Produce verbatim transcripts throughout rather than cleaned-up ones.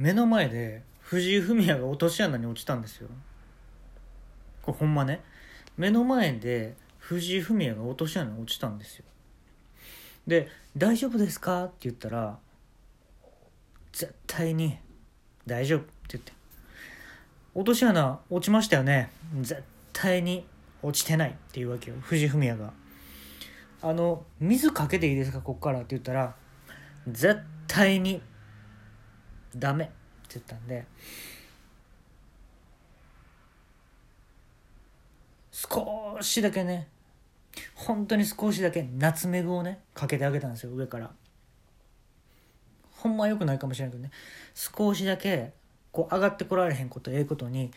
目の前で藤井フミヤが落とし穴に落ちたんですよ。これほんまね、目の前で藤井フミヤが落とし穴に落ちたんですよ。で、大丈夫ですかって言ったら、絶対に大丈夫って言って、落とし穴落ちましたよね、絶対に落ちてないっていうわけよ、藤井フミヤが。あの、水かけていいですかこっからって言ったら、絶対にダメって言ったんで、少しだけね、本当に少しだけナツメグをねかけてあげたんですよ、上から。ほんま良くないかもしれないけどね、少しだけこう上がってこられへんことええことに、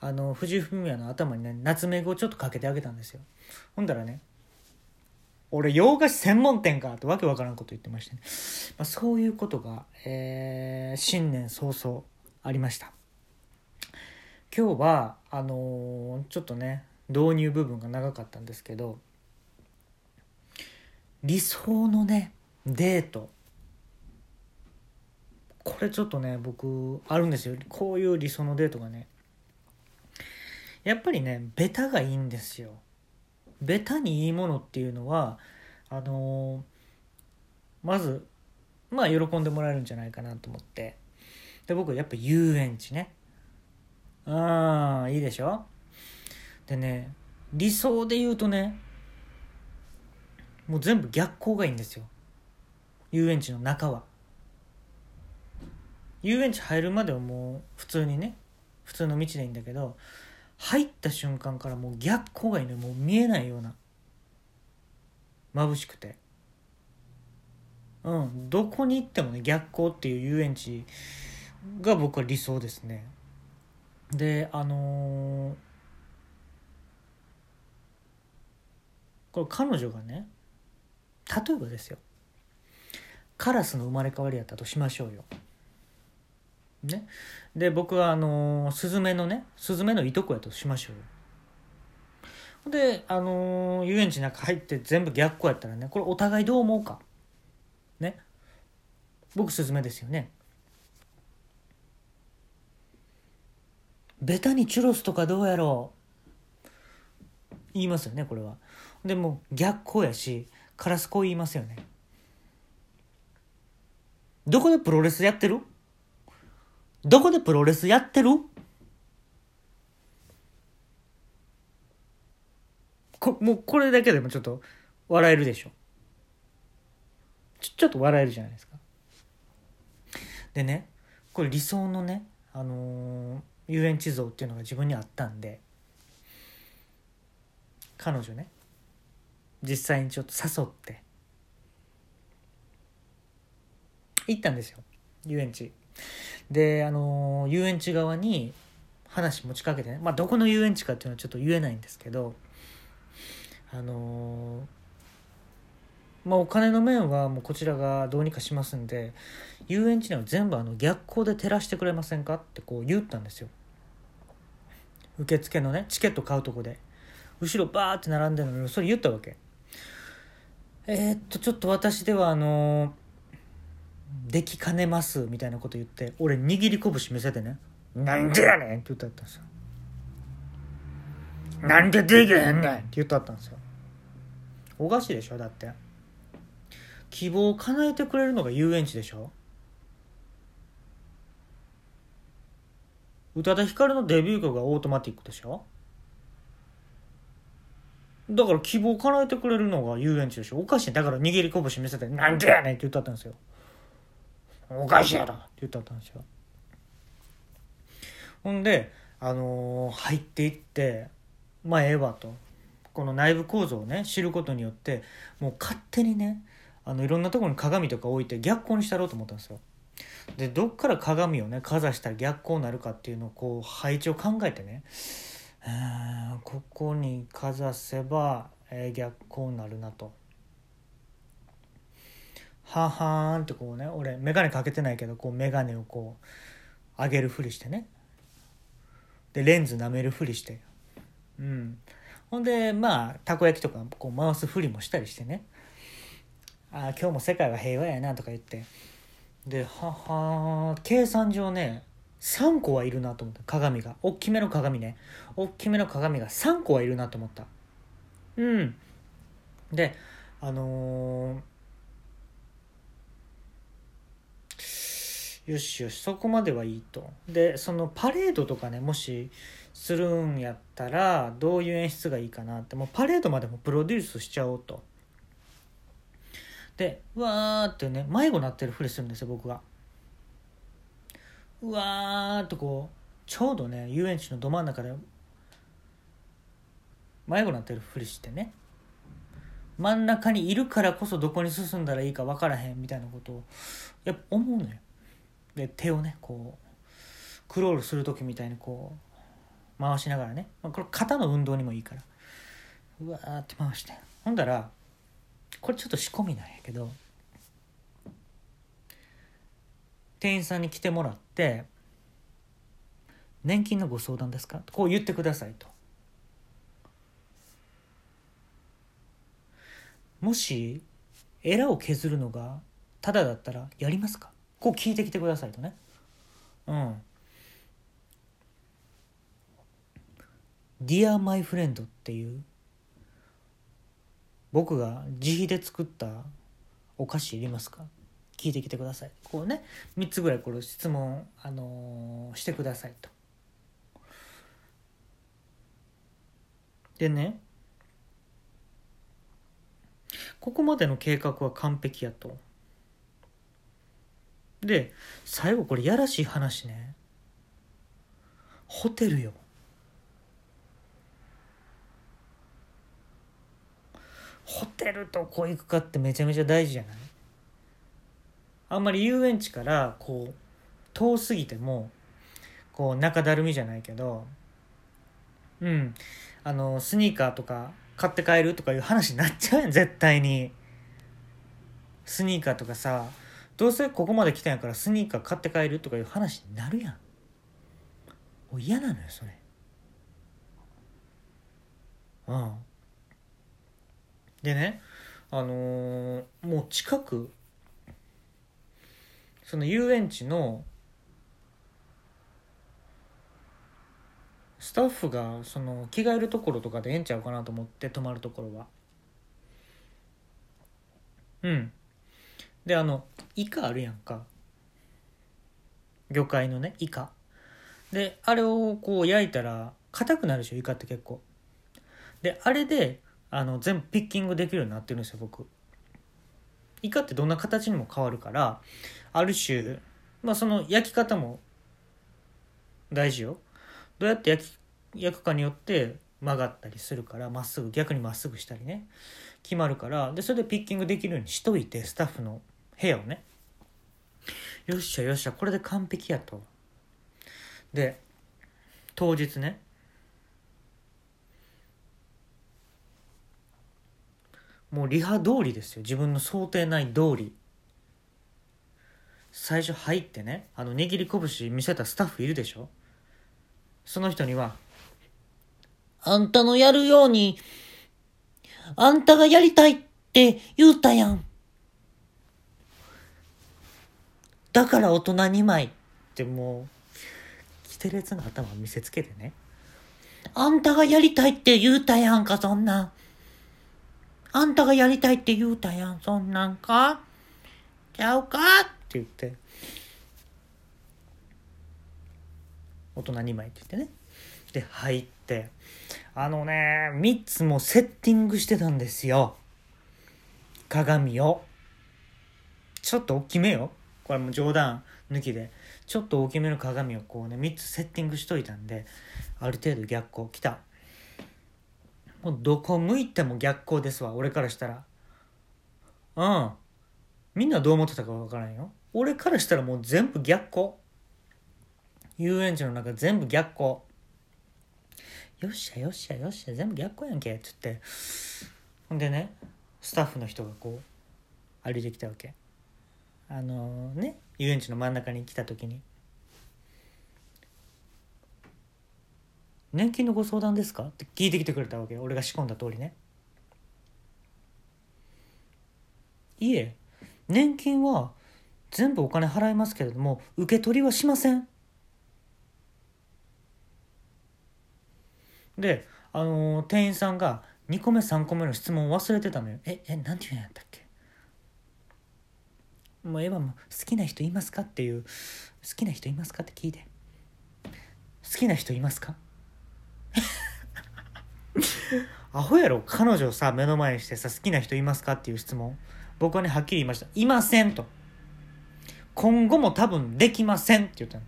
あの藤井フミヤの頭にねナツメグをちょっとかけてあげたんですよ。ほんだらね、俺洋菓子専門店かってわけわからんこと言ってましたね。まあ、そういうことが、えー、新年早々ありました。今日はあのー、ちょっとね導入部分が長かったんですけど、理想のねデート、これちょっとね僕あるんですよ、こういう理想のデートがね。やっぱりねベタがいいんですよ。ベタにいいものっていうのはあのー、まずまあ喜んでもらえるんじゃないかなと思って、で僕やっぱ遊園地ね、ああいいでしょ。でね、理想で言うとね、もう全部逆光がいいんですよ、遊園地の中は。遊園地入るまではもう普通にね普通の道でいいんだけど、入った瞬間からもう逆光がいいのよ、もう見えないような、眩しくて、うん、どこに行ってもね逆光っていう遊園地が僕は理想ですね。で、あのー、これ彼女がね、例えばですよ、カラスの生まれ変わりやったとしましょうよね、で僕はあのー、スズメのねスズメのいとこやとしましょう。で、あのー、遊園地なんか入って全部逆光やったらね、これお互いどう思うかね。僕スズメですよね。ベタにチュロスとかどうやろう言いますよね、これは。でも逆光やしカラスこう言いますよね。どこでプロレスやってる？どこでプロレスやってる？こ、もうこれだけでもちょっと笑えるでしょ。ちょ、ちょっと笑えるじゃないですか。でね、これ理想のね、あのー、遊園地像っていうのが自分にあったんで、彼女ね、実際にちょっと誘って行ったんですよ、遊園地。で、あのー、遊園地側に話持ちかけてね、まあ、どこの遊園地かっていうのはちょっと言えないんですけど、あのーまあ、お金の面はもうこちらがどうにかしますんで、遊園地内を全部あの逆光で照らしてくれませんかってこう言ったんですよ。受付のねチケット買うとこで後ろバーって並んでるのにそれ言ったわけ。えー、っとちょっと私ではあのーできかねますみたいなこと言って、俺握り拳見せてね、なんでやねんって言ったったんですよ。なんでできへんねんって言ったったんですよ。おかしいでしょ。だって希望を叶えてくれるのが遊園地でしょ。宇多田ヒカルのデビュー曲がオートマティックでしょ。だから希望を叶えてくれるのが遊園地でしょ。おかしい。だから握り拳見せてなんでやねんって言ったったんですよ。おかしいやろって言ったんですよ。ほんで、あのー、入っていって、まあええわと、この内部構造をね知ることによって、もう勝手にねあのいろんなところに鏡とか置いて逆光にしたろうと思ったんですよ。で、どっから鏡をねかざしたら逆光になるかっていうのをこう配置を考えてね、うん、ここにかざせば、えー、逆光になるなと。ははーんってこうね、俺メガネかけてないけど、こうメガネをこう上げるふりしてね、でレンズ舐めるふりして、うん、ほんでまあたこ焼きとかこう回すふりもしたりしてね、あ今日も世界は平和やなとか言って、で、はは計算上ねさんこはいるなと思った。鏡がおっきめの鏡ねおっきめの鏡がさんこはいるなと思った。うんであのー、よしよしそこまではいいと。でそのパレードとかねもしするんやったらどういう演出がいいかなって、もうパレードまでもプロデュースしちゃおうと。でうわーってね迷子なってるふりするんですよ僕が。うわーっとこうちょうどね遊園地のど真ん中で迷子なってるふりしてね、真ん中にいるからこそどこに進んだらいいか分からへんみたいなことをやっぱ思うのよ。で手をねこうクロールする時みたいにこう回しながらね、まあ、これ肩の運動にもいいからうわーって回して、ほんだらこれちょっと仕込みなんやけど、店員さんに来てもらって年金のご相談ですかこう言ってくださいと。もしエラを削るのがタダだったらやりますかこう聞いてきてくださいとね。うんDear My Friendっていう僕が自費で作ったお菓子いりますか聞いてきてくださいこうねみっつぐらいこれ質問、あのー、してくださいと。でねここまでの計画は完璧やと。で最後これやらしい話ね、ホテルよ。ホテルとこう行くかってめちゃめちゃ大事じゃない。あんまり遊園地からこう遠すぎてもこう中だるみじゃないけど、うんあのスニーカーとか買って帰るとかいう話になっちゃうやん絶対に。スニーカーとかさどうせここまで来たんやからスニーカー買って帰るとかいう話になるやん。もう嫌なのよそれ。うんでねあのー、もう近くその遊園地のスタッフがその着替えるところとかでええんちゃうかなと思って、泊まるところはうんであのイカあるやんか、魚介のねイカであれをこう焼いたら硬くなるでしょイカって結構で、あれであの全部ピッキングできるようになってるんですよ僕。イカってどんな形にも変わるからある種、まあ、その焼き方も大事よ。どうやって焼き焼くかによって曲がったりするからまっすぐ逆にまっすぐしたりね決まるから、でそれでピッキングできるようにしといてスタッフの部屋をね、よっしゃよっしゃこれで完璧やと。で当日ねもうリハ通りですよ、自分の想定内通り。最初入ってねあの握り拳見せたスタッフいるでしょ、その人にはあんたのやるようにあんたがやりたいって言うたやんだから大人にまいってもうキテレツの頭を見せつけてね、あんたがやりたいって言うたやんかそんなんあんたがやりたいって言うたやんそんなんかちゃうかって言って大人にまいって言ってね。で入ってあのねみっつもセッティングしてたんですよ鏡を。ちょっと大きめよこれもう冗談抜きで、ちょっと大きめの鏡をこうねみっつセッティングしといたんである程度逆光来た。もうどこ向いても逆光ですわ俺からしたら。うんみんなどう思ってたか分からんよ、俺からしたらもう全部逆光、遊園地の中全部逆光、よっしゃよっしゃよっしゃ全部逆光やんけって言って、ほんでねスタッフの人がこう歩いてきたわけ。あのー、ね遊園地の真ん中に来た時に年金のご相談ですかって聞いてきてくれたわけ俺が仕込んだ通りね。いえ年金は全部お金払いますけれども受け取りはしません。で、あのー、店員さんがにこめさんこめの質問を忘れてたのよ。ええなんて言うんやったっけ。もうエヴァも好きな人いますかっていう、好きな人いますかって聞いて、好きな人いますかアホやろ。彼女をさ目の前にしてさ好きな人いますかっていう質問、僕はねはっきり言いました。いませんと、今後も多分できませんって言ったの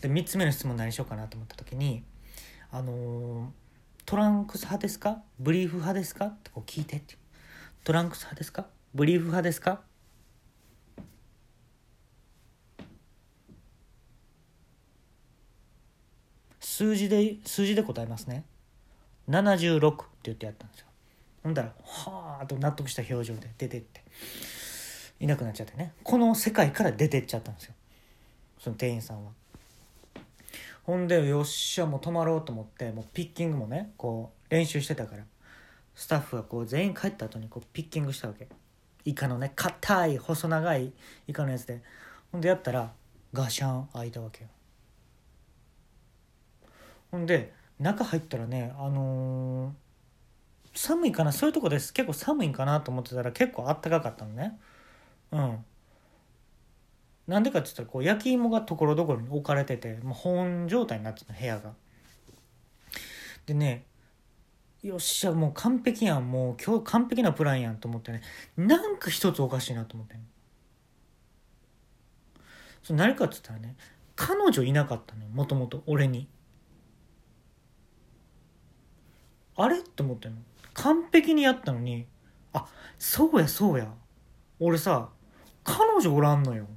で、みっつめの質問何しようかなと思った時に、あのー、トランクス派ですかブリーフ派ですかってこう聞いてって、トランクス派ですかブリーフ派ですか。数字で数字で答えますね。ななじゅうろくって言ってやったんですよ。ほんだらはーっと納得した表情で出てっていなくなっちゃってね、この世界から出てっちゃったんですよ、その店員さんは。ほんでよっしゃもう泊まろうと思って、もうピッキングもねこう練習してたから、スタッフがこう全員帰った後にこうピッキングしたわけ、イカのね硬い細長いイカのやつで。ほんでやったらガシャン開いたわけよ。ほんで中入ったらね、あのー、寒いかな、そういうとこです結構寒いかなと思ってたら結構あったかかったのね。うん、なんでかって言ったらこう焼き芋がところどころに置かれてて、もう保温状態になってた部屋が。でね、よっしゃもう完璧やん、もう今日完璧なプランやんと思ってね、なんか一つおかしいなと思って、ね、それ何かって言ったらね、彼女いなかったのよ、もともと俺に。あれって思ってんの、完璧にやったのに、あそうやそうや俺さ彼女おらんのよ